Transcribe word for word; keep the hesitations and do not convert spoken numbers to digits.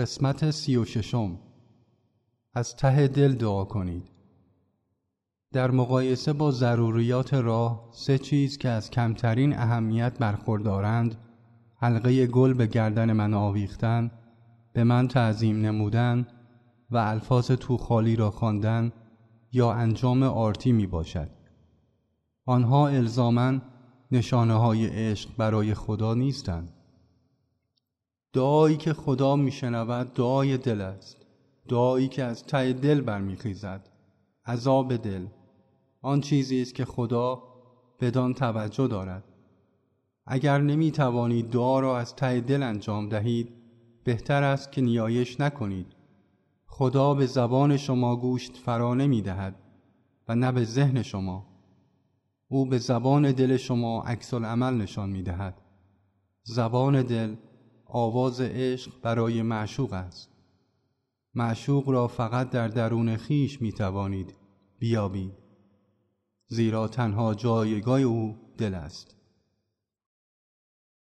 قسمت سی و ششم. از ته دل دعا کنید. در مقایسه با ضروریات راه، سه چیز که از کمترین اهمیت برخوردارند: حلقه گل به گردن من آویختن، به من تعظیم نمودن و الفاظ تو خالی را خواندن یا انجام آرتی می باشد. آنها الزاماً نشانه های عشق برای خدا نیستند. دعایی که خدا می شنود دعای دل است، دعایی که از ته دل برمیخیزد، عذاب دل. آن چیزی است که خدا بدان توجه دارد. اگر نمی توانید دعا را از ته دل انجام دهید، بهتر است که نیایش نکنید. خدا به زبان شما گوش فرا نمی دهد و نه به ذهن شما. او به زبان دل شما عکس العمل نشان می دهد. زبان دل آواز عشق برای معشوق است. معشوق را فقط در درون خیش می توانید بیابید، زیرا تنها جایگاه او دل است.